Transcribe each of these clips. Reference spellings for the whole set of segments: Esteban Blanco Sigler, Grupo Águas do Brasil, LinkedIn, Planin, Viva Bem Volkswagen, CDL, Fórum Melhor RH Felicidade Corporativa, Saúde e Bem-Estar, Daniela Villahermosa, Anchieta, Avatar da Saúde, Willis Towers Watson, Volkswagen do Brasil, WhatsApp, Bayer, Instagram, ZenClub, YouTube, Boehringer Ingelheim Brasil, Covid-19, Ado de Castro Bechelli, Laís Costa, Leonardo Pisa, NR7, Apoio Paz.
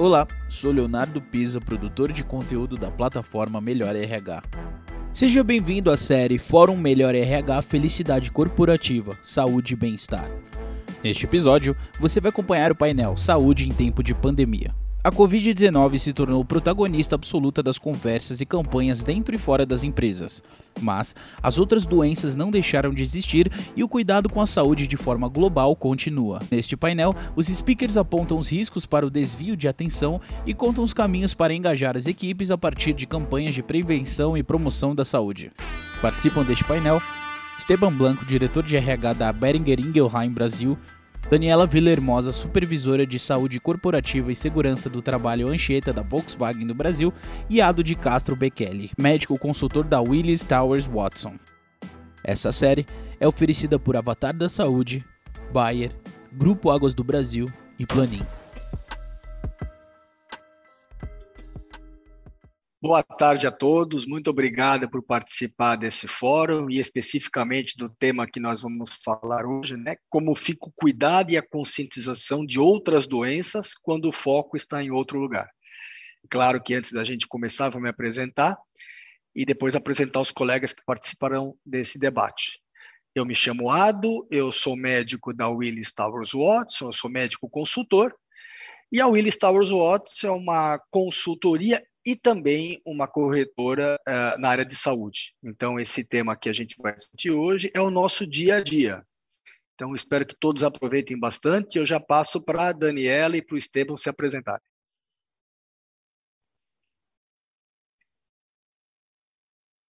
Olá, sou Leonardo Pisa, produtor de conteúdo da plataforma Melhor RH. Seja bem-vindo à série Fórum Melhor RH Felicidade Corporativa, Saúde e Bem-Estar. Neste episódio, você vai acompanhar o painel Saúde em Tempo de Pandemia. A Covid-19 se tornou protagonista absoluta das conversas e campanhas dentro e fora das empresas. Mas as outras doenças não deixaram de existir e o cuidado com a saúde de forma global continua. Neste painel, os speakers apontam os riscos para o desvio de atenção e contam os caminhos para engajar as equipes a partir de campanhas de prevenção e promoção da saúde. Participam deste painel Esteban Blanco, diretor de RH da Boehringer Ingelheim Brasil, Daniela Villahermosa, supervisora de saúde corporativa e segurança do trabalho Anchieta da Volkswagen do Brasil, e Ado de Castro Bechelli, médico consultor da Willis Towers Watson. Essa série é oferecida por Avatar da Saúde, Bayer, Grupo Águas do Brasil e Planin. Boa tarde a todos, muito obrigado por participar desse fórum e especificamente do tema que nós vamos falar hoje, né? Como fica o cuidado e a conscientização de outras doenças quando o foco está em outro lugar. Claro que antes da gente começar, vou me apresentar e depois apresentar os colegas que participarão desse debate. Eu me chamo Ado, eu sou médico da Willis Towers Watson, eu sou médico consultor, e a Willis Towers Watson é uma consultoria e também uma corretora na área de saúde. Então, esse tema que a gente vai discutir hoje é o nosso dia a dia. Então, espero que todos aproveitem bastante. Eu já passo para a Daniela e para o Esteban se apresentarem.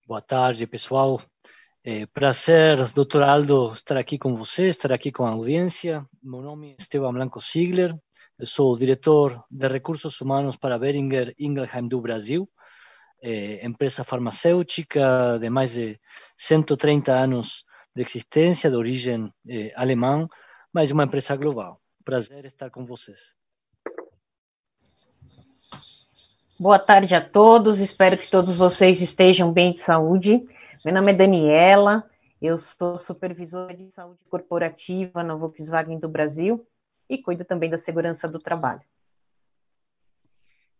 Boa tarde, pessoal. Prazer, doutor Aldo, estar aqui com vocês, estar aqui com a audiência. Meu nome é Esteban Blanco Sigler. Eu sou diretor de Recursos Humanos para Boehringer Ingelheim do Brasil, empresa farmacêutica de mais de 130 anos de existência, de origem alemã, mas uma empresa global. Prazer estar com vocês. Boa tarde a todos, espero que todos vocês estejam bem de saúde. Meu nome é Daniela, eu sou supervisora de saúde corporativa na Volkswagen do Brasil, e cuido também da segurança do trabalho.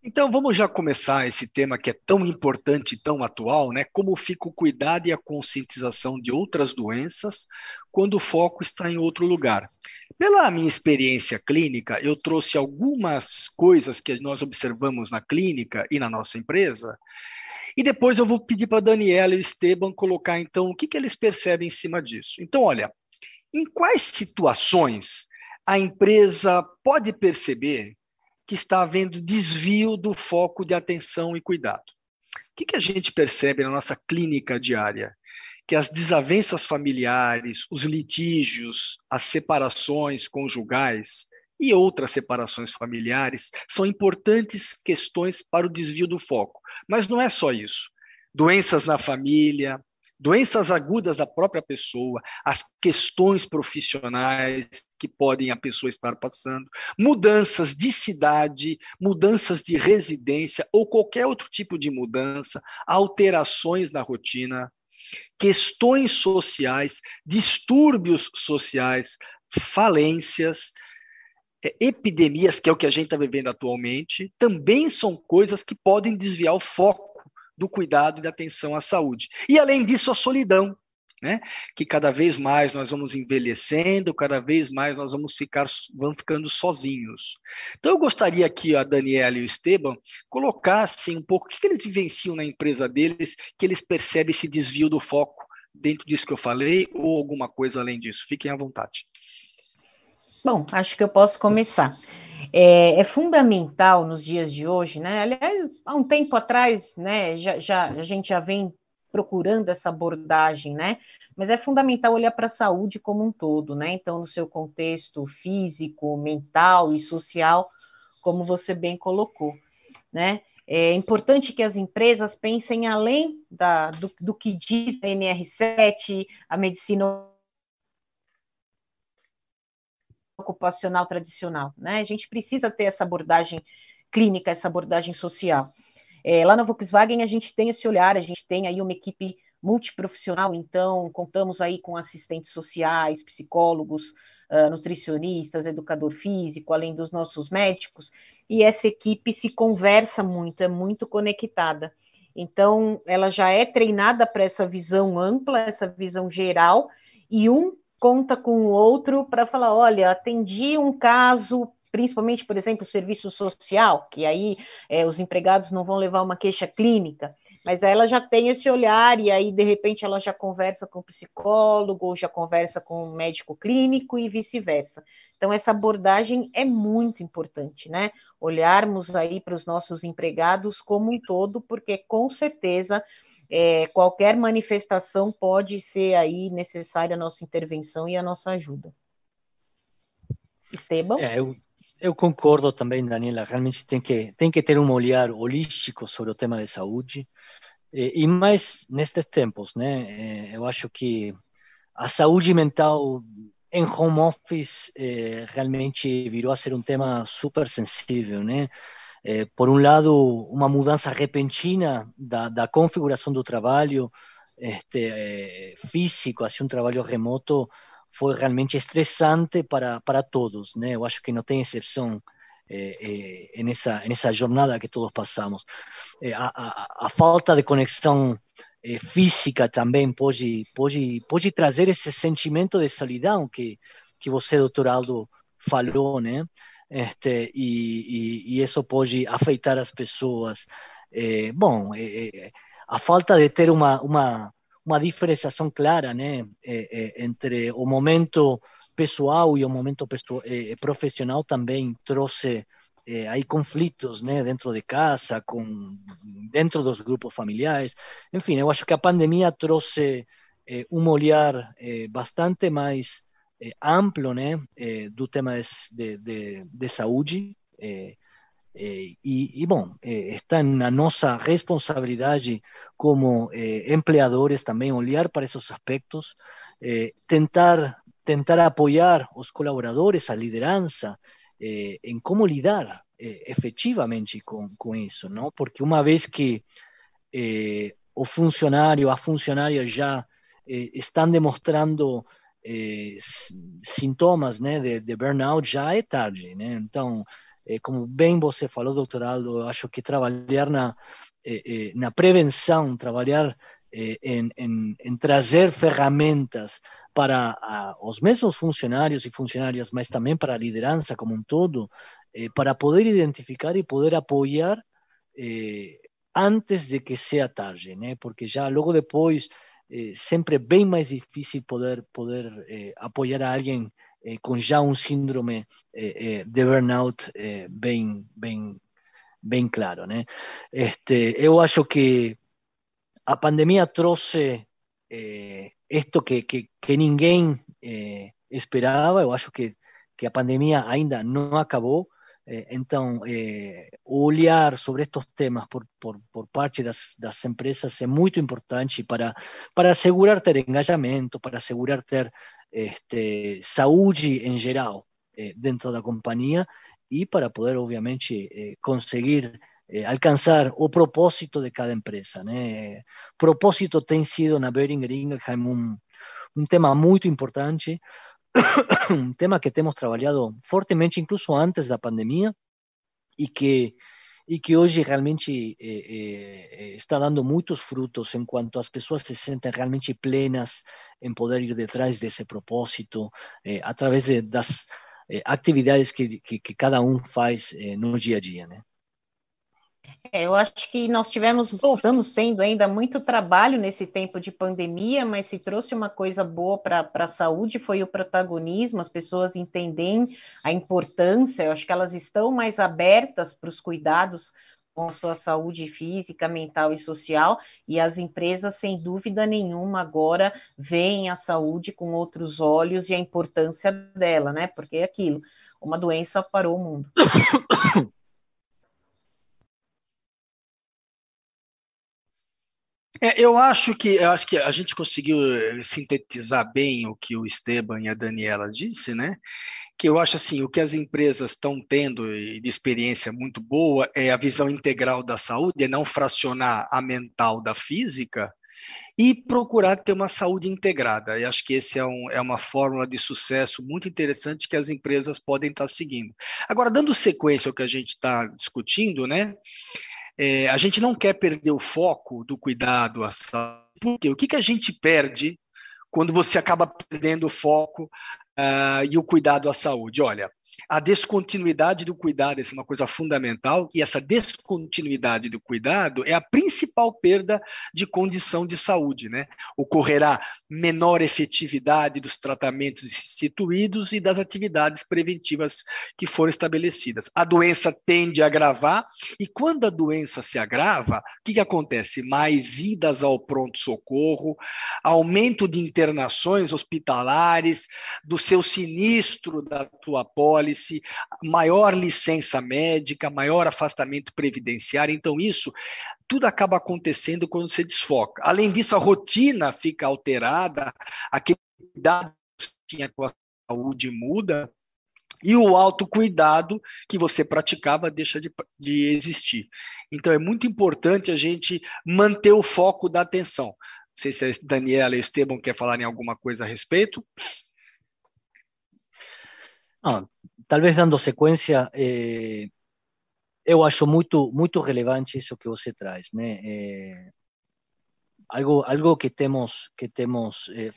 Então, vamos já começar esse tema que é tão importante e tão atual, né? Como fica o cuidado e a conscientização de outras doenças quando o foco está em outro lugar. Pela minha experiência clínica, eu trouxe algumas coisas que nós observamos na clínica e na nossa empresa, e depois eu vou pedir para a Daniela e o Esteban colocar, então, o que eles percebem em cima disso. Então, olha, em quais situações a empresa pode perceber que está havendo desvio do foco de atenção e cuidado? O que a gente percebe na nossa clínica diária? Que as desavenças familiares, os litígios, as separações conjugais e outras separações familiares são importantes questões para o desvio do foco. Mas não é só isso. Doenças na família, doenças agudas da própria pessoa, as questões profissionais que podem a pessoa estar passando, mudanças de cidade, mudanças de residência ou qualquer outro tipo de mudança, alterações na rotina, questões sociais, distúrbios sociais, falências, epidemias, que é o que a gente está vivendo atualmente, também são coisas que podem desviar o foco do cuidado e da atenção à saúde. E, além disso, a solidão, né? Que cada vez mais nós vamos envelhecendo, cada vez mais nós vamos ficando sozinhos. Então, eu gostaria que a Daniela e o Esteban colocassem um pouco o que eles vivenciam na empresa deles, que eles percebem esse desvio do foco dentro disso que eu falei ou alguma coisa além disso. Fiquem à vontade. Bom, acho que eu posso começar. É fundamental nos dias de hoje, né? Aliás, há um tempo atrás, né, a gente já vem procurando essa abordagem, né? Mas é fundamental olhar para a saúde como um todo, né? Então, no seu contexto físico, mental e social, como você bem colocou, né? É importante que as empresas pensem além do que diz a NR7, a medicina ocupacional tradicional, né? A gente precisa ter essa abordagem clínica, essa abordagem social. Lá na Volkswagen a gente tem esse olhar, a gente tem aí uma equipe multiprofissional, então contamos aí com assistentes sociais, psicólogos, nutricionistas, educador físico, além dos nossos médicos, e essa equipe se conversa muito, é muito conectada. Então, ela já é treinada para essa visão ampla, essa visão geral, e um conta com o outro para falar, olha, atendi um caso, principalmente, por exemplo, o serviço social, que aí os empregados não vão levar uma queixa clínica, mas ela já tem esse olhar, e aí, de repente, ela já conversa com o psicólogo, ou já conversa com o médico clínico e vice-versa. Então, essa abordagem é muito importante, né? Olharmos aí para os nossos empregados como um todo, porque, com certeza, qualquer manifestação pode ser aí necessária a nossa intervenção e a nossa ajuda. Esteban? Eu concordo também, Daniela, realmente tem que ter um olhar holístico sobre o tema de saúde, e mais nestes tempos, né? Eu acho que a saúde mental em home office realmente virou a ser um tema super sensível, né? Por um lado, uma mudança repentina da configuração do trabalho físico, assim, um trabalho remoto, foi realmente estressante para todos, né? Eu acho que não tem exceção nessa jornada que todos passamos. A falta de conexão física também pode trazer esse sentimento de solidão que você, doutor Aldo, falou, né? E isso pode afetar as pessoas. A falta de ter uma diferenciação clara, né, entre o momento pessoal e o momento profissional também trouxe aí conflitos, né, dentro de casa, dentro dos grupos familiares. Enfim, eu acho que a pandemia trouxe um olhar bastante mais amplo, né, do tema de saúde. Está na nossa responsabilidade como empregadores também olhar para esses aspectos, tentar apoiar os colaboradores, a liderança, em como lidar efetivamente com isso, não? Porque uma vez que o funcionário, a funcionária já estão demonstrando sintomas, né, de burnout, já é tarde, né? Então, como bem você falou, doutor Aldo, eu acho que trabalhar na prevenção, trabalhar em trazer ferramentas para os mesmos funcionários e funcionárias, mas também para a liderança como um todo, para poder identificar e poder apoiar antes de que seja tarde, né? Porque já logo depois sempre é bem mais difícil poder apoiar alguém com já um síndrome de burnout bem claro, né? Eu acho que a pandemia trouxe isto que ninguém esperava. Eu acho que a pandemia ainda não acabou, então olhar sobre estes temas por parte das empresas é muito importante para assegurar ter engajamento, para assegurar ter saúde em geral dentro da companhia, e para poder, obviamente, conseguir alcançar o propósito de cada empresa, né? Propósito tem sido na Boehringer Ingelheim um tema muito importante, um tema que temos trabalhado fortemente, incluso antes da pandemia, e que hoje realmente está dando muitos frutos em quanto as pessoas se sentem realmente plenas em poder ir detrás desse propósito, através das atividades que cada um faz no dia a dia, né? Eu acho que nós estamos tendo ainda muito trabalho nesse tempo de pandemia, mas se trouxe uma coisa boa para a saúde foi o protagonismo, as pessoas entendem a importância, eu acho que elas estão mais abertas para os cuidados com a sua saúde física, mental e social, e as empresas, sem dúvida nenhuma, agora veem a saúde com outros olhos e a importância dela, né? Porque é aquilo, uma doença parou o mundo. Eu acho que a gente conseguiu sintetizar bem o que o Esteban e a Daniela disse, né? Que eu acho assim, o que as empresas estão tendo de experiência muito boa é a visão integral da saúde, é não fracionar a mental da física, e procurar ter uma saúde integrada. E acho que esse é uma fórmula de sucesso muito interessante que as empresas podem estar seguindo. Agora, dando sequência ao que a gente está discutindo, né? A gente não quer perder o foco do cuidado à saúde, porque o que a gente perde quando você acaba perdendo o foco e o cuidado à saúde? Olha, a descontinuidade do cuidado, essa é uma coisa fundamental, e essa descontinuidade do cuidado é a principal perda de condição de saúde, né? Ocorrerá menor efetividade dos tratamentos instituídos e das atividades preventivas que foram estabelecidas. A doença tende a agravar, e quando a doença se agrava, o que acontece? Mais idas ao pronto-socorro, aumento de internações hospitalares, do seu sinistro da tua porta, maior licença médica, maior afastamento previdenciário. Então isso tudo acaba acontecendo quando você desfoca. Além disso, a rotina fica alterada, aquele cuidado que você tinha com a saúde muda, e o autocuidado que você praticava deixa de existir. Então é muito importante a gente manter o foco da atenção. Não sei se a Daniela e o Esteban querem falar em alguma coisa a respeito. Ah, talvez dando sequência, eu acho muito relevante isso que você traz, né? Algo que temos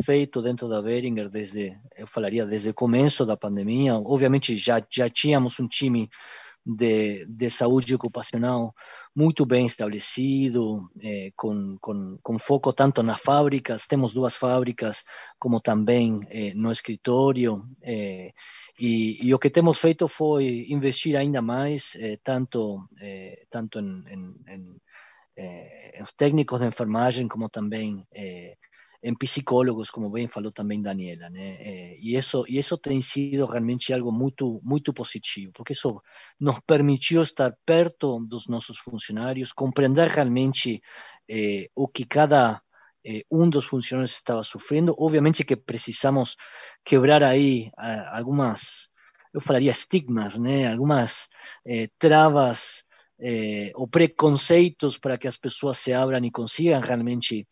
feito dentro da Boehringer desde o começo da pandemia. Obviamente já tínhamos um time de saúde ocupacional muito bem estabelecido, com foco tanto nas fábricas. Temos 2 fábricas, como também no escritório, e o que temos feito foi investir ainda mais, tanto em os técnicos de enfermagem, como também em psicólogos, como bem falou também Daniela, né? E isso tem sido realmente algo muito positivo, porque isso nos permitiu estar perto dos nossos funcionários, compreender realmente o que cada dos funcionários estava sofrendo. Obviamente que precisamos quebrar aí algumas, eu falaria, estigmas, né? Algumas travas ou preconceitos, para que as pessoas se abram e consigam realmente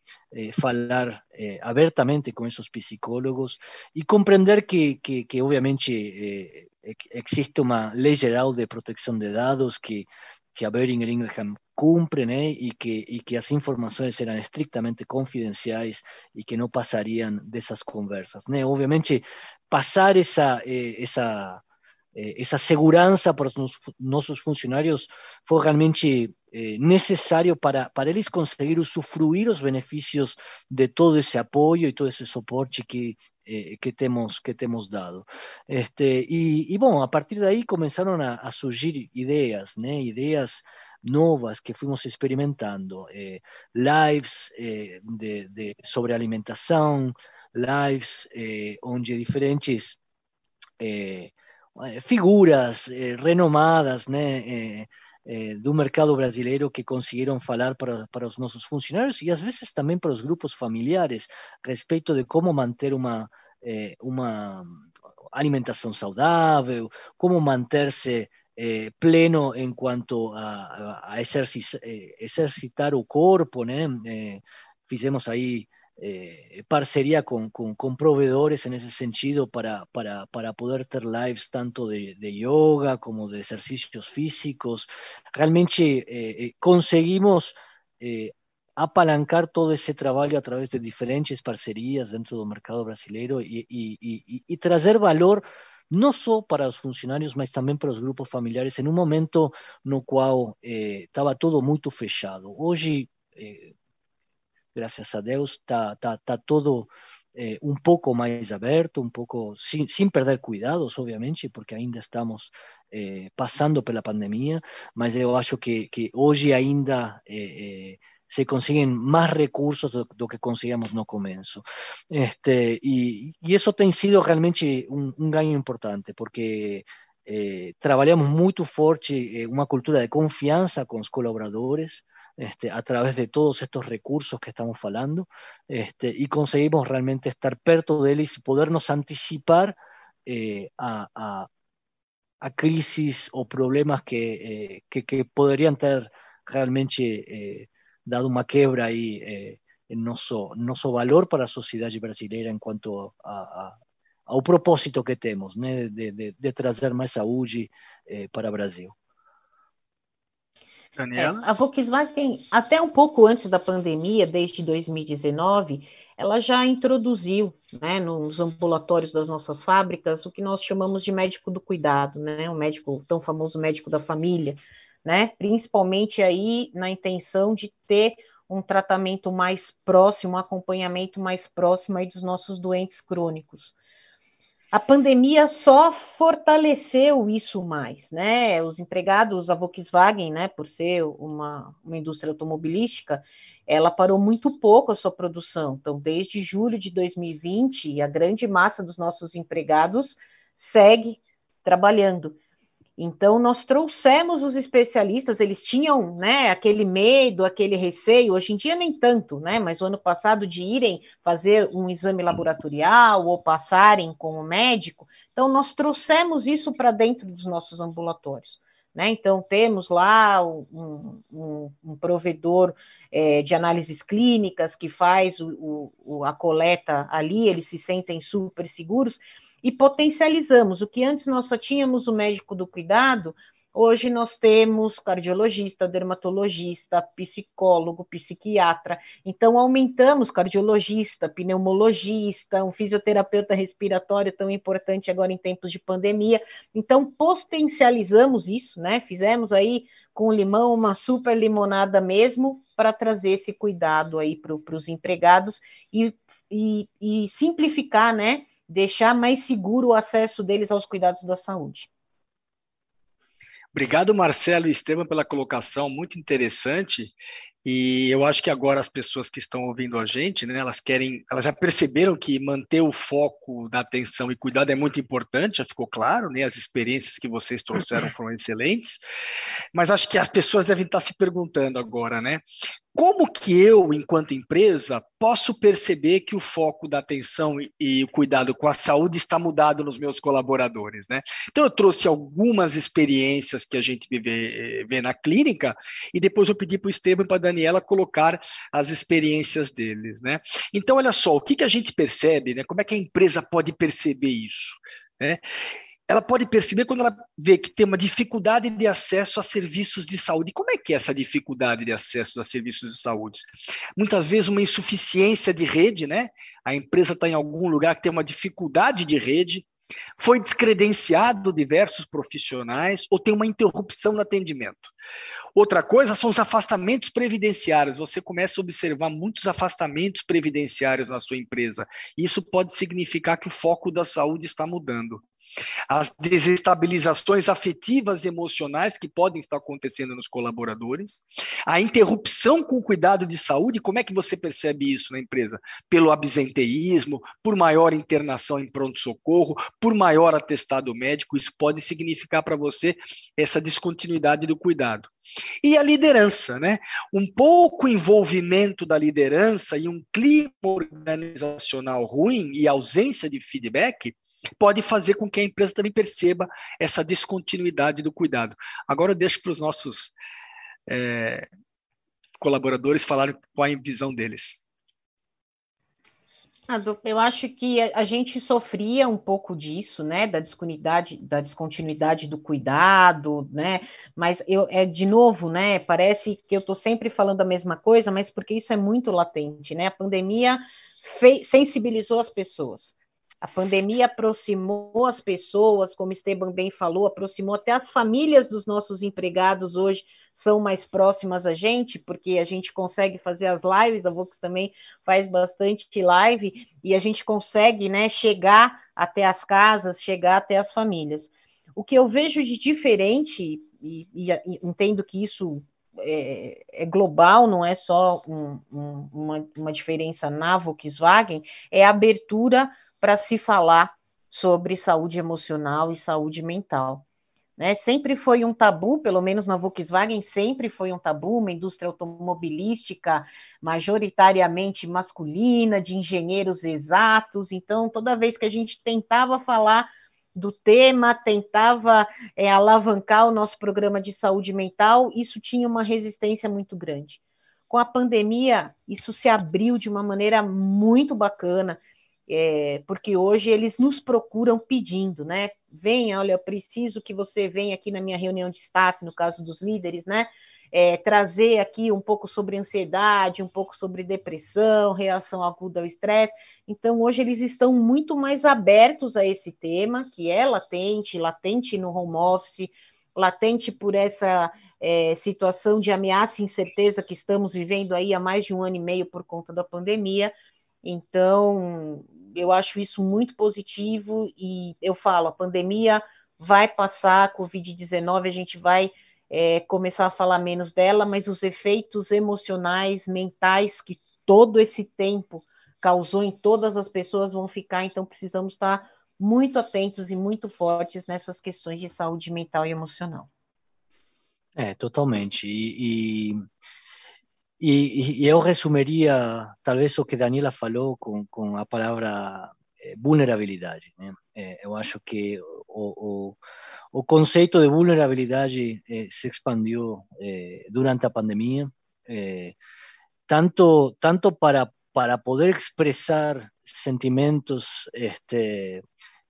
falar abertamente com esses psicólogos e compreender que obviamente, existe uma lei geral de proteção de dados que a Boehringer Ingelheim cumpre, né? E que as informações eram estritamente confidenciais e que não passariam dessas conversas, né? Obviamente, passar essa segurança para os nossos funcionários foi realmente necessário para eles conseguirem usufruir os benefícios de todo esse apoio e todo esse suporte que temos dado. Bom, a partir daí começaram a surgir ideias, né? Ideias novas que fomos experimentando, lives sobre alimentação, lives onde diferentes figuras renomadas, né? Do mercado brasileiro, que conseguiram falar para os nossos funcionários e às vezes também para os grupos familiares, respeito de como manter uma alimentação saudável, como manter-se pleno em quanto a exercitar o corpo, né? Fizemos aí parceria com proveedores nesse sentido para poder ter lives tanto de yoga como de exercícios físicos. Realmente conseguimos apalancar todo esse trabalho através de diferentes parcerias dentro do mercado brasileiro e trazer valor não só para os funcionários, mas também para os grupos familiares, em momento no qual estava tudo muito fechado. Hoje, graças a Deus, está todo um pouco mais aberto, um pouco sem perder cuidados, obviamente, porque ainda estamos passando pela pandemia, mas eu acho que hoje ainda se conseguem mais recursos do que conseguíamos no começo. E isso tem sido realmente um ganho importante, porque trabalhamos muito forte uma cultura de confiança com os colaboradores, a través de todos estos recursos que estamos falando, y conseguimos realmente estar perto de ellos y podernos anticipar a crisis o problemas que podrían tener realmente dado una quebra ahí nosso valor para a sociedade brasileira enquanto ao propósito que temos, né, de trazer mais saúde para o Brasil. Daniela? A Volkswagen, até um pouco antes da pandemia, desde 2019, ela já introduziu, né, nos ambulatórios das nossas fábricas o que nós chamamos de médico do cuidado, né, o médico, tão famoso médico da família, né, principalmente aí na intenção de ter um tratamento mais próximo, um acompanhamento mais próximo aí dos nossos doentes crônicos. A pandemia só fortaleceu isso mais, né? Os empregados, a Volkswagen, né, por ser uma indústria automobilística, ela parou muito pouco a sua produção. Então, desde julho de 2020, a grande massa dos nossos empregados segue trabalhando. Então, nós trouxemos os especialistas, eles tinham, né, aquele medo, aquele receio, hoje em dia nem tanto, né, mas o ano passado de irem fazer um exame laboratorial ou passarem com o médico. Então, nós trouxemos isso para dentro dos nossos ambulatórios, né? Então, temos lá um provedor de análises clínicas que faz a coleta ali, eles se sentem super seguros. E potencializamos, o que antes nós só tínhamos o médico do cuidado, hoje nós temos cardiologista, dermatologista, psicólogo, psiquiatra. Então, aumentamos cardiologista, pneumologista, um fisioterapeuta respiratório tão importante agora em tempos de pandemia. Então, potencializamos isso, né? Fizemos aí com limão uma super limonada mesmo para trazer esse cuidado aí para os empregados e simplificar, né? Deixar mais seguro o acesso deles aos cuidados da saúde. Obrigado, Marcelo e Esteban, pela colocação, muito interessante. E eu acho que agora as pessoas que estão ouvindo a gente, né, elas já perceberam que manter o foco da atenção e cuidado é muito importante, já ficou claro, né, as experiências que vocês trouxeram foram excelentes, mas acho que as pessoas devem estar se perguntando agora, né, como que eu, enquanto empresa, posso perceber que o foco da atenção e o cuidado com a saúde está mudado nos meus colaboradores, né? Então eu trouxe algumas experiências que a gente vê na clínica e depois eu pedi para o Esteban e para a Daniela colocar as experiências deles, né? Então, olha só, o que a gente percebe, né? Como é que a empresa pode perceber isso, né? Ela pode perceber quando ela vê que tem uma dificuldade de acesso a serviços de saúde. Como é que é essa dificuldade de acesso a serviços de saúde? Muitas vezes uma insuficiência de rede, né? A empresa está em algum lugar que tem uma dificuldade de rede, foi descredenciado diversos profissionais ou tem uma interrupção no atendimento. Outra coisa são os afastamentos previdenciários. Você começa a observar muitos afastamentos previdenciários na sua empresa. Isso pode significar que o foco da saúde está mudando. As desestabilizações afetivas e emocionais que podem estar acontecendo nos colaboradores, a interrupção com o cuidado de saúde, como é que você percebe isso na empresa? Pelo absenteísmo, por maior internação em pronto-socorro, por maior atestado médico, isso pode significar para você essa descontinuidade do cuidado. E a liderança, né? Um pouco envolvimento da liderança e um clima organizacional ruim e ausência de feedback pode fazer com que a empresa também perceba essa descontinuidade do cuidado. Agora eu deixo para os nossos colaboradores falarem qual é a visão deles. Eu acho que a gente sofria um pouco disso, né, da descontinuidade do cuidado, né, mas de novo, né, parece que eu estou sempre falando a mesma coisa, mas porque isso é muito latente, né, a pandemia sensibilizou as pessoas. A pandemia aproximou as pessoas, como Esteban bem falou, aproximou até as famílias dos nossos empregados hoje, são mais próximas a gente, porque a gente consegue fazer as lives, a Vox também faz bastante live, e a gente consegue, né, chegar até as casas, chegar até as famílias. O que eu vejo de diferente, e entendo que isso é global, não é só uma diferença na Volkswagen, é a abertura para se falar sobre saúde emocional e saúde mental, né? Sempre foi um tabu, pelo menos na Volkswagen, sempre foi um tabu, uma indústria automobilística majoritariamente masculina, de engenheiros exatos, então toda vez que a gente tentava falar do tema, tentava alavancar o nosso programa de saúde mental, isso tinha uma resistência muito grande. Com a pandemia, isso se abriu de uma maneira muito bacana, porque hoje eles nos procuram pedindo, né? Venha, olha, eu preciso que você venha aqui na minha reunião de staff, no caso dos líderes, né? Trazer aqui um pouco sobre ansiedade, um pouco sobre depressão, reação aguda ao estresse. Então, hoje eles estão muito mais abertos a esse tema, que é latente, latente no home office, latente por essa situação de ameaça e incerteza que estamos vivendo aí há mais de 1 ano e meio por conta da pandemia. Então, eu acho isso muito positivo e eu falo, a pandemia vai passar, a Covid-19, a gente vai começar a falar menos dela, mas os efeitos emocionais, mentais, que todo esse tempo causou em todas as pessoas vão ficar, então precisamos estar muito atentos e muito fortes nessas questões de saúde mental e emocional. Totalmente. E eu resumiria, talvez, o que Daniela falou com a palavra vulnerabilidade, né? Eu acho que o conceito de vulnerabilidade se expandiu durante a pandemia, tanto para poder expressar sentimentos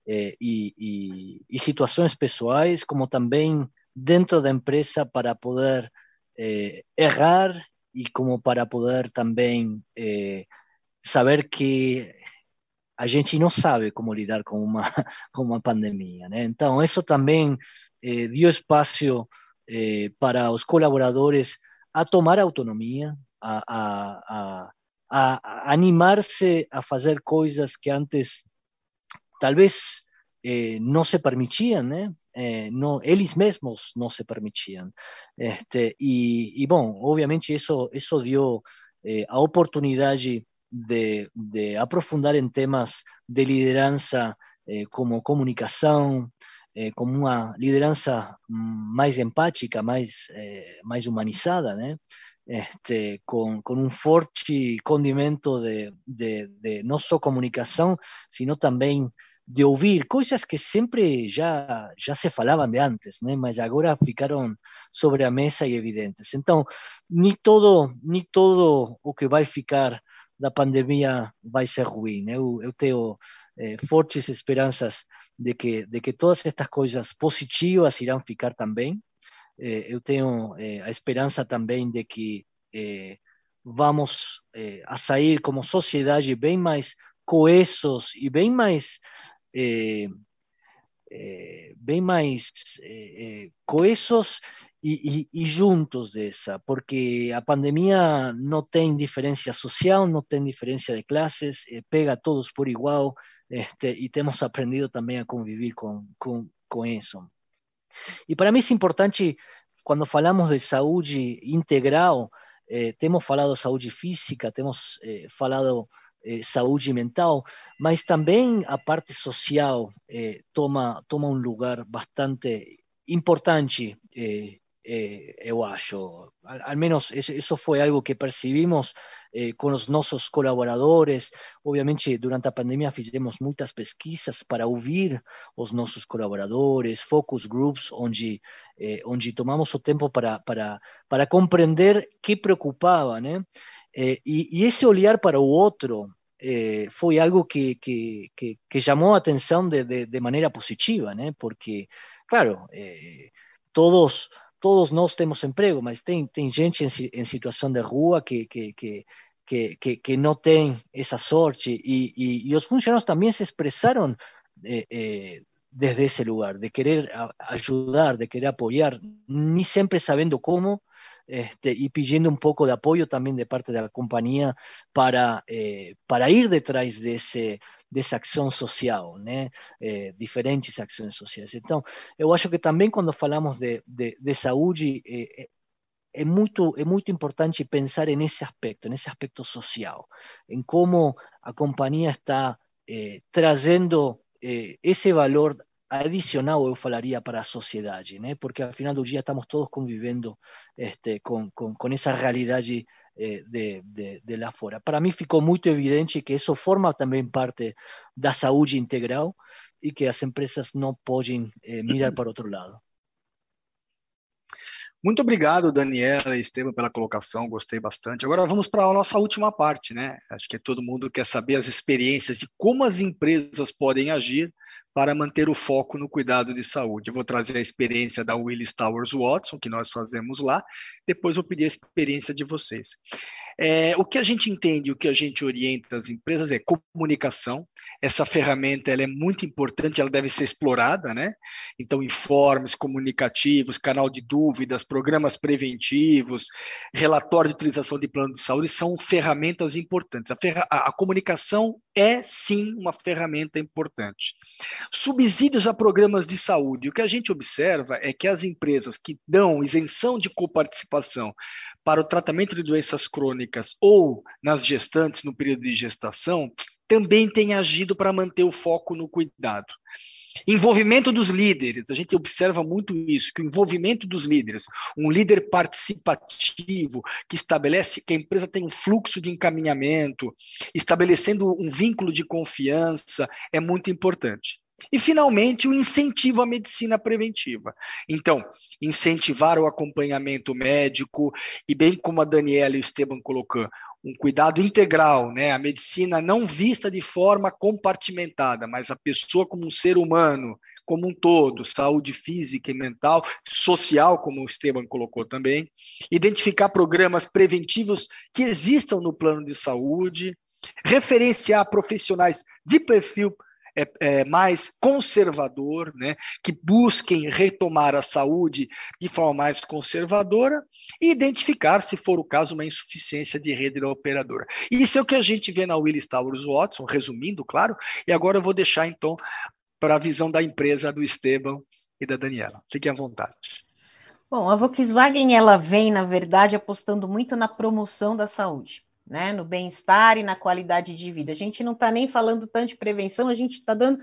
e situações pessoais, como também dentro da empresa para poder errar, e como para poder também saber que a gente não sabe como lidar com uma pandemia, né? Então, isso também deu espaço para os colaboradores a tomar autonomia, a animar-se a fazer coisas que antes talvez não se permitiam, né? Eles mesmos não se permitiam. Bom, obviamente isso deu a oportunidade de aprofundar em temas de liderança como comunicação, como uma liderança mais empática, mais humanizada, né? Com um forte condimento de não só comunicação, sino também de ouvir coisas que sempre já se falavam de antes, né? Mas agora ficaram sobre a mesa e evidentes. Então, nem todo o que vai ficar da pandemia vai ser ruim. Eu tenho fortes esperanças de que todas estas coisas positivas irão ficar também. Eu tenho a esperança também de que vamos a sair como sociedade bem mais coesos e bem mais coesos e juntos dessa, porque a pandemia não tem diferença social, não tem diferença de classes, pega todos por igual, e temos aprendido também a conviver com isso. E para mim é importante, quando falamos de saúde integral, temos falado saúde física, temos falado saúde mental, mas também a parte social toma um lugar bastante importante, eu acho. Al menos isso foi algo que percebimos com os nossos colaboradores. Obviamente, durante a pandemia fizemos muitas pesquisas para ouvir os nossos colaboradores, focus groups, onde tomamos o tempo para compreender que preocupava, né? E esse olhar para o outro foi algo que chamou a atenção de maneira positiva, né? Porque, claro, todos nós temos emprego, mas tem gente em situação de rua que não tem essa sorte, e os funcionários também se expressaram desde esse lugar, de querer ajudar, de querer apoiar, nem sempre sabendo como, e pedindo um pouco de apoio também de parte da companhia para ir detrás dessa ação social, né? Diferentes ações sociais. Então, eu acho que também quando falamos de saúde, é muito importante pensar nesse aspecto social, em como a companhia está trazendo esse valor adicional, eu falaria, para a sociedade, né? Porque ao final do dia estamos todos convivendo com essa realidade de lá fora. Para mim ficou muito evidente que isso forma também parte da saúde integral e que as empresas não podem mirar para outro lado. Muito obrigado, Daniela e Esteban, pela colocação, gostei bastante. Agora vamos para a nossa última parte, né? Acho que todo mundo quer saber as experiências e como as empresas podem agir para manter o foco no cuidado de saúde. Eu vou trazer a experiência da Willis Towers Watson, que nós fazemos lá, depois vou pedir a experiência de vocês. O que a gente entende, o que a gente orienta as empresas é comunicação. Essa ferramenta ela é muito importante, ela deve ser explorada, né? Então, informes comunicativos, canal de dúvidas, programas preventivos, relatório de utilização de plano de saúde são ferramentas importantes. A comunicação é, sim, uma ferramenta importante. Subsídios a programas de saúde. O que a gente observa é que as empresas que dão isenção de coparticipação para o tratamento de doenças crônicas ou nas gestantes, no período de gestação, também têm agido para manter o foco no cuidado. Envolvimento dos líderes, a gente observa muito isso, que o envolvimento dos líderes, um líder participativo que estabelece que a empresa tem um fluxo de encaminhamento, estabelecendo um vínculo de confiança, é muito importante. E, finalmente, o incentivo à medicina preventiva. Então, incentivar o acompanhamento médico e, bem como a Daniela e o Esteban colocam, um cuidado integral, né? A medicina não vista de forma compartimentada, mas a pessoa como um ser humano, como um todo, saúde física e mental, social, como o Esteban colocou também, identificar programas preventivos que existam no plano de saúde, referenciar profissionais de perfil mais conservador, né, que busquem retomar a saúde de forma mais conservadora e identificar, se for o caso, uma insuficiência de rede da operadora. Isso é o que a gente vê na Willis Towers Watson, resumindo, claro, e agora eu vou deixar, então, para a visão da empresa, do Esteban e da Daniela. Fiquem à vontade. Bom, a Volkswagen, ela vem, na verdade, apostando muito na promoção da saúde, né, no bem-estar e na qualidade de vida. A gente não está nem falando tanto de prevenção, a gente está dando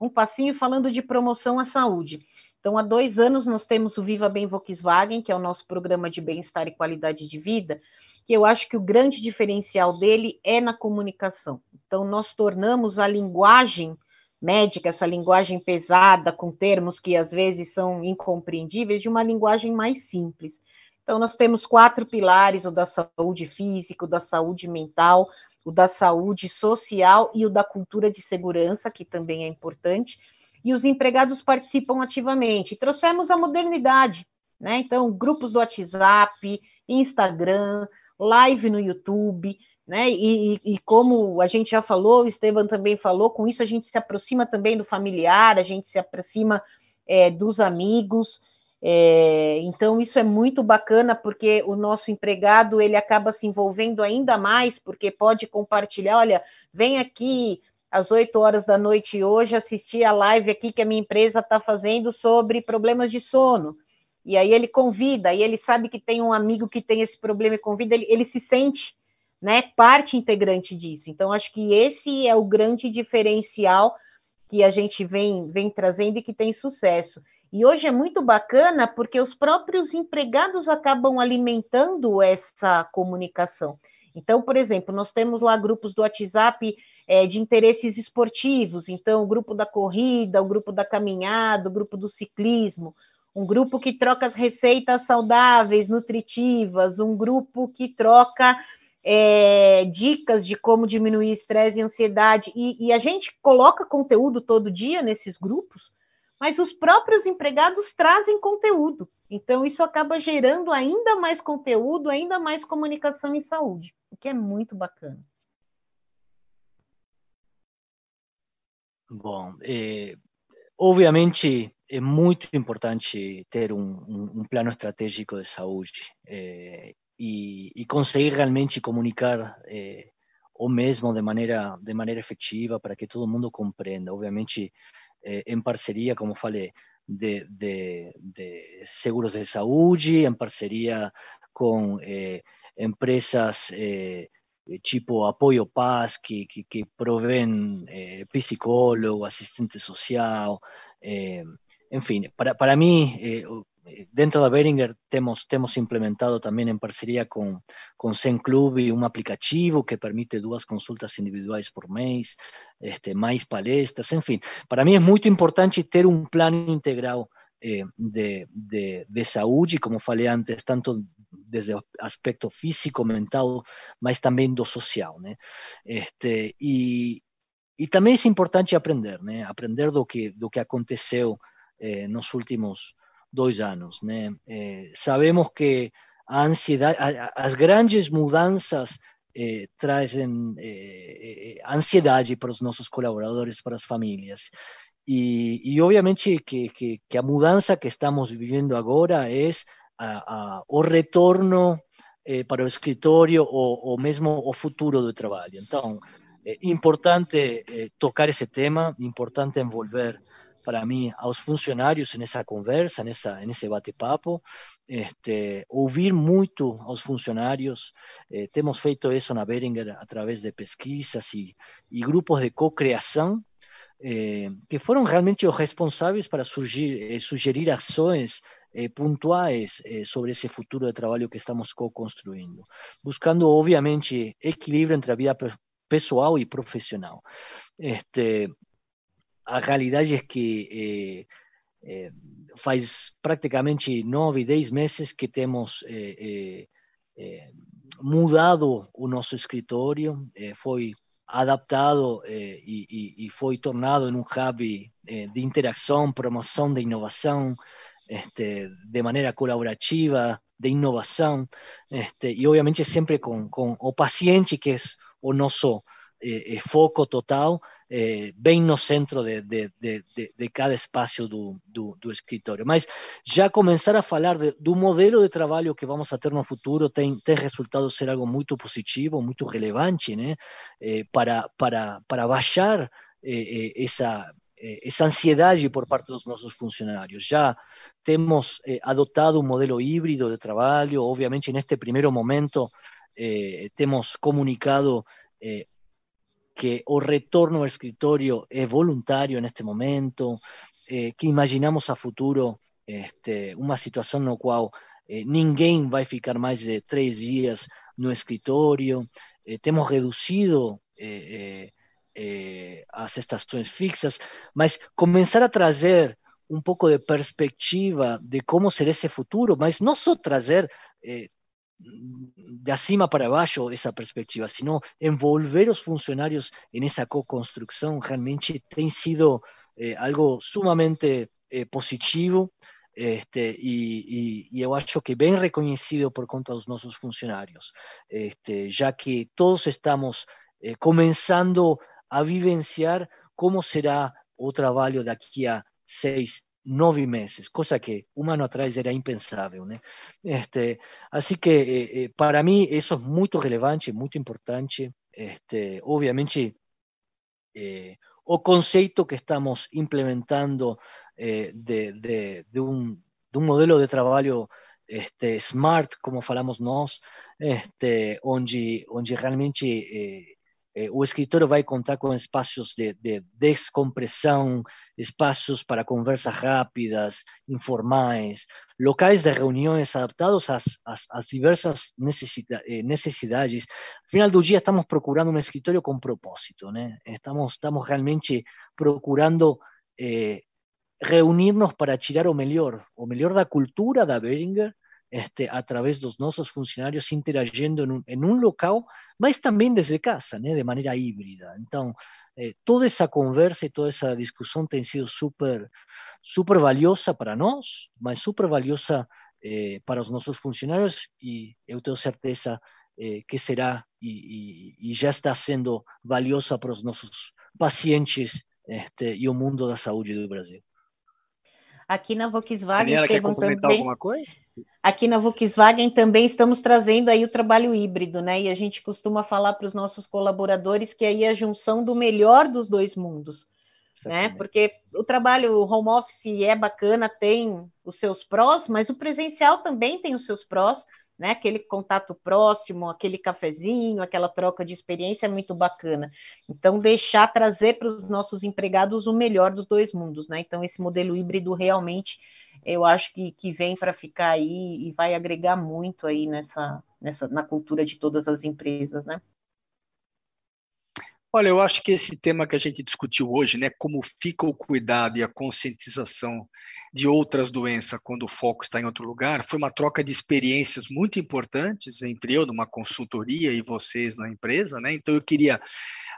um passinho falando de promoção à saúde. Então, há 2 anos nós temos o Viva Bem Volkswagen, que é o nosso programa de bem-estar e qualidade de vida, que eu acho que o grande diferencial dele é na comunicação. Então, nós tornamos a linguagem médica, essa linguagem pesada, com termos que às vezes são incompreendíveis, de uma linguagem mais simples. Então, nós temos 4 pilares, o da saúde física, o da saúde mental, o da saúde social e o da cultura de segurança, que também é importante, e os empregados participam ativamente. E trouxemos a modernidade, né? Então, grupos do WhatsApp, Instagram, live no YouTube, né? E como a gente já falou, o Esteban também falou, com isso a gente se aproxima também do familiar, a gente se aproxima dos amigos. Então isso é muito bacana porque o nosso empregado ele acaba se envolvendo ainda mais porque pode compartilhar, olha, vem aqui às 8 horas da noite hoje assistir a live aqui que a minha empresa está fazendo sobre problemas de sono, e aí ele convida, e ele sabe que tem um amigo que tem esse problema e convida, ele se sente, né, parte integrante disso. Então acho que esse é o grande diferencial que a gente vem trazendo e que tem sucesso. E hoje é muito bacana porque os próprios empregados acabam alimentando essa comunicação. Então, por exemplo, nós temos lá grupos do WhatsApp de interesses esportivos. Então, o grupo da corrida, o grupo da caminhada, o grupo do ciclismo. Um grupo que troca as receitas saudáveis, nutritivas. Um grupo que troca dicas de como diminuir estresse e ansiedade. E a gente coloca conteúdo todo dia nesses grupos, mas os próprios empregados trazem conteúdo. Então, isso acaba gerando ainda mais conteúdo, ainda mais comunicação em saúde, o que é muito bacana. Bom, obviamente, é muito importante ter um plano estratégico de saúde e conseguir realmente comunicar o mesmo de maneira efetiva para que todo mundo compreenda. Obviamente, em parceria, como falei, de seguros de saúde, em parceria com empresas tipo Apoio Paz, que provém psicólogo, assistente social, enfim. Para mim, dentro da Boehringer, temos implementado também em parceria com ZenClub um aplicativo que permite 2 consultas individuais por mês, mais palestras, enfim. Para mim é muito importante ter um plano integral de saúde, como falei antes, tanto desde o aspecto físico, mental, mas também do social, né? E também é importante aprender, né? Aprender do que aconteceu nos últimos 2 anos, né? Sabemos que a ansiedade, as grandes mudanças trazem ansiedade para os nossos colaboradores, para as famílias. E obviamente que a mudança que estamos vivendo agora é o retorno para o escritório ou mesmo o futuro do trabalho. Então, é importante tocar esse tema, importante envolver, para mim, aos funcionários nessa conversa, nesse bate-papo, ouvir muito aos funcionários. Temos feito isso na Boehringer através de pesquisas e grupos de cocriação, que foram realmente os responsáveis para sugerir ações pontuais sobre esse futuro de trabalho que estamos co-construindo, buscando, obviamente, equilíbrio entre a vida pessoal e profissional. A realidade é que faz praticamente 9, 10 meses que temos mudado o nosso escritório, foi adaptado e foi tornado em um hub de interação, promoção de inovação, de maneira colaborativa, de inovação, e obviamente sempre com o paciente, que é o nosso foco total, bem no centro de cada espaço do escritório. Mas já começar a falar do modelo de trabalho que vamos a ter no futuro tem resultado ser algo muito positivo, muito relevante, né? Para baixar essa ansiedade por parte dos nossos funcionários. Já temos adotado um modelo híbrido de trabalho. Obviamente, neste primeiro momento, temos comunicado que o retorno ao escritório é voluntário neste momento, que imaginamos a futuro uma situação no qual ninguém vai ficar mais de 3 dias no escritório. Temos reduzido as estações fixas, mas começar a trazer um pouco de perspectiva de como será esse futuro, mas não só trazer de acima para baixo essa perspectiva, sino envolver os funcionários nessa co-construção realmente tem sido algo sumamente positivo, e eu acho que bem reconhecido por conta dos nossos funcionários, já que todos estamos começando a vivenciar como será o trabalho daqui a 6, 9 meses, coisa que um ano atrás era impensável, né? Assim que, para mim, isso é muito relevante, muito importante. Obviamente, o conceito que estamos implementando de um modelo de trabalho smart, como falamos nós, onde realmente o escritório vai contar com espaços de descompressão, espaços para conversas rápidas, informais, locais de reuniões adaptados às diversas necessidades. Ao final do dia, estamos procurando um escritório com propósito, né? Estamos realmente procurando reunir-nos para tirar o melhor da cultura da Boehringer, através dos nossos funcionários interagindo em um local, mas também desde casa, né, de maneira híbrida. Então, toda essa conversa e toda essa discussão tem sido super valiosa para nós, mas super valiosa para os nossos funcionários, e eu tenho certeza que será e já está sendo valiosa para os nossos pacientes e o mundo da saúde do Brasil. Aqui na Volkswagen, Daniela, quer complementar alguma coisa? Aqui na Volkswagen também estamos trazendo aí o trabalho híbrido, né? E a gente costuma falar para os nossos colaboradores que aí é a junção do melhor dos dois mundos, né? Porque o trabalho home office é bacana, tem os seus prós, mas o presencial também tem os seus prós, né? Aquele contato próximo, aquele cafezinho, aquela troca de experiência é muito bacana. Então, trazer para os nossos empregados o melhor dos dois mundos, né? Então, esse modelo híbrido realmente, eu acho que vem para ficar aí e vai agregar muito aí na cultura de todas as empresas, né? Olha, eu acho que esse tema que a gente discutiu hoje, né, como fica o cuidado e a conscientização de outras doenças quando o foco está em outro lugar, foi uma troca de experiências muito importantes entre eu numa consultoria e vocês na empresa, né? Então eu queria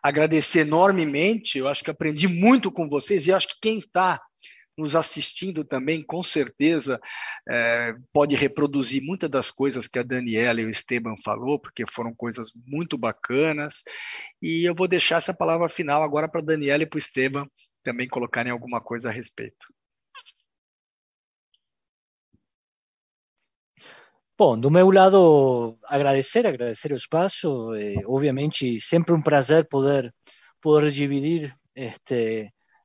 agradecer enormemente, eu acho que aprendi muito com vocês e acho que quem está nos assistindo também, com certeza, pode reproduzir muitas das coisas que a Daniela e o Esteban falou, porque foram coisas muito bacanas, e eu vou deixar essa palavra final agora para a Daniela e para o Esteban também colocarem alguma coisa a respeito. Bom, do meu lado, agradecer o espaço, obviamente, sempre um prazer poder dividir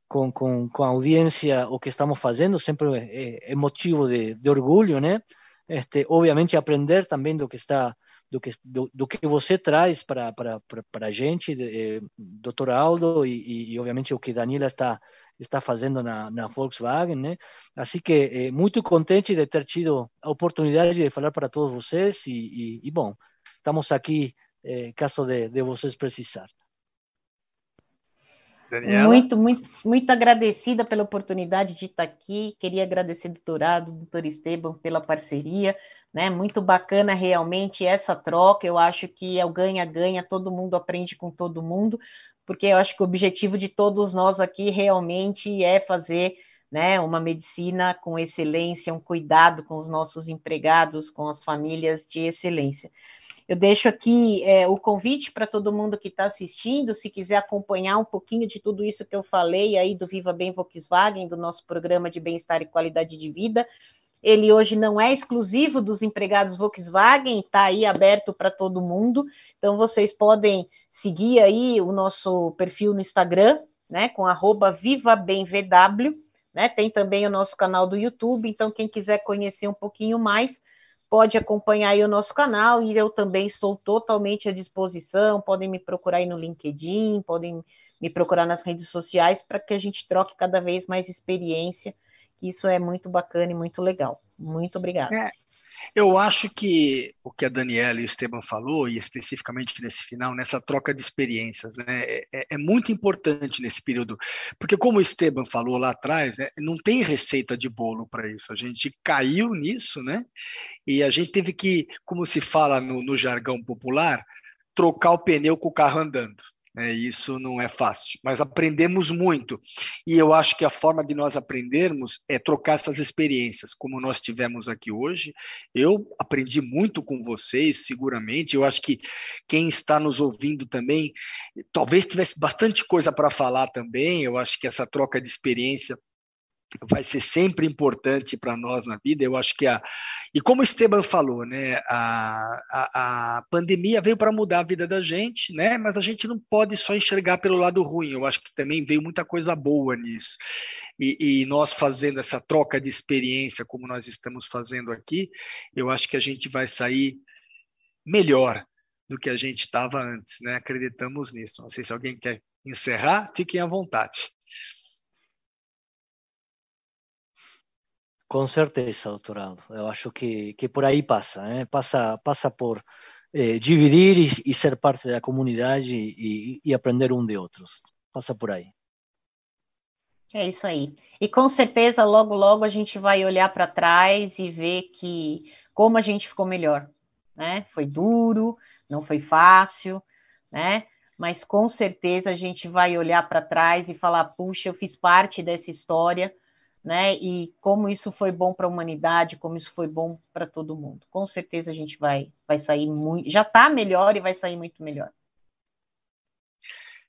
com a audiencia o que estamos haciendo, siempre es motivo de orgullo, ¿no? Obviamente aprender también do que você traz para a gente, Dr. Aldo, e obviamente o que Daniela está fazendo na Volkswagen, né? Assim que muito contente de ter tido a oportunidade de falar para todos vocês e bom, estamos aqui caso de vocês precisar. Daniela? Muito agradecida pela oportunidade de estar aqui, queria agradecer doutor Esteban, pela parceria, né? Muito bacana realmente essa troca, eu acho que é o ganha-ganha, todo mundo aprende com todo mundo, porque eu acho que o objetivo de todos nós aqui realmente é fazer, né, uma medicina com excelência, um cuidado com os nossos empregados, com as famílias de excelência. Eu deixo aqui o convite para todo mundo que está assistindo, se quiser acompanhar um pouquinho de tudo isso que eu falei aí do Viva Bem Volkswagen, do nosso programa de bem-estar e qualidade de vida. Ele hoje não é exclusivo dos empregados Volkswagen, está aí aberto para todo mundo. Então, vocês podem seguir aí o nosso perfil no Instagram, né, com @vivabemvw, né? Tem também o nosso canal do YouTube, então quem quiser conhecer um pouquinho mais, pode acompanhar aí o nosso canal e eu também estou totalmente à disposição, podem me procurar aí no LinkedIn, podem me procurar nas redes sociais para que a gente troque cada vez mais experiência, que isso é muito bacana e muito legal. Muito obrigada. Eu acho que o que a Daniela e o Esteban falou, e especificamente nesse final, nessa troca de experiências, né, é muito importante nesse período, porque como o Esteban falou lá atrás, né, não tem receita de bolo para isso, a gente caiu nisso, né, e a gente teve que, como se fala no jargão popular, trocar o pneu com o carro andando. Isso não é fácil, mas aprendemos muito. E eu acho que a forma de nós aprendermos é trocar essas experiências, como nós tivemos aqui hoje. Eu aprendi muito com vocês, seguramente. Eu acho que quem está nos ouvindo também, talvez tivesse bastante coisa para falar também. Eu acho que essa troca de experiência vai ser sempre importante para nós na vida. Eu acho que e como o Esteban falou, né, a pandemia veio para mudar a vida da gente, né, mas a gente não pode só enxergar pelo lado ruim. Eu acho que também veio muita coisa boa nisso. E nós fazendo essa troca de experiência, como nós estamos fazendo aqui, eu acho que a gente vai sair melhor do que a gente estava antes, né? Acreditamos nisso. Não sei se alguém quer encerrar, fiquem à vontade. Com certeza, doutor Aldo. Eu acho que por aí passa, né? Passa por dividir e ser parte da comunidade e aprender um de outros. Passa por aí. É isso aí. E com certeza, logo, logo a gente vai olhar para trás e ver que como a gente ficou melhor, né? Foi duro, não foi fácil, né? Mas com certeza a gente vai olhar para trás e falar, puxa, eu fiz parte dessa história, né? E como isso foi bom para a humanidade, como isso foi bom para todo mundo. Com certeza a gente vai sair muito, já está melhor e vai sair muito melhor.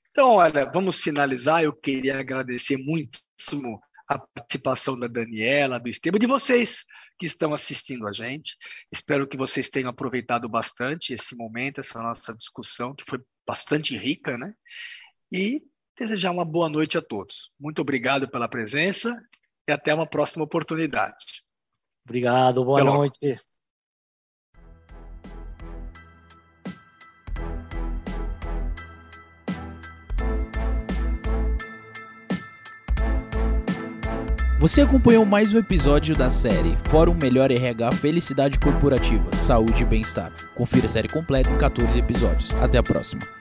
Então, olha, vamos finalizar. Eu queria agradecer muitíssimo a participação da Daniela, do Esteban, de vocês que estão assistindo a gente. Espero que vocês tenham aproveitado bastante esse momento, essa nossa discussão, que foi bastante rica, né? E desejar uma boa noite a todos. Muito obrigado pela presença. E até uma próxima oportunidade. Obrigado, boa noite. Você acompanhou mais um episódio da série Fórum Melhor RH Felicidade Corporativa, Saúde e Bem-Estar. Confira a série completa em 14 episódios. Até a próxima.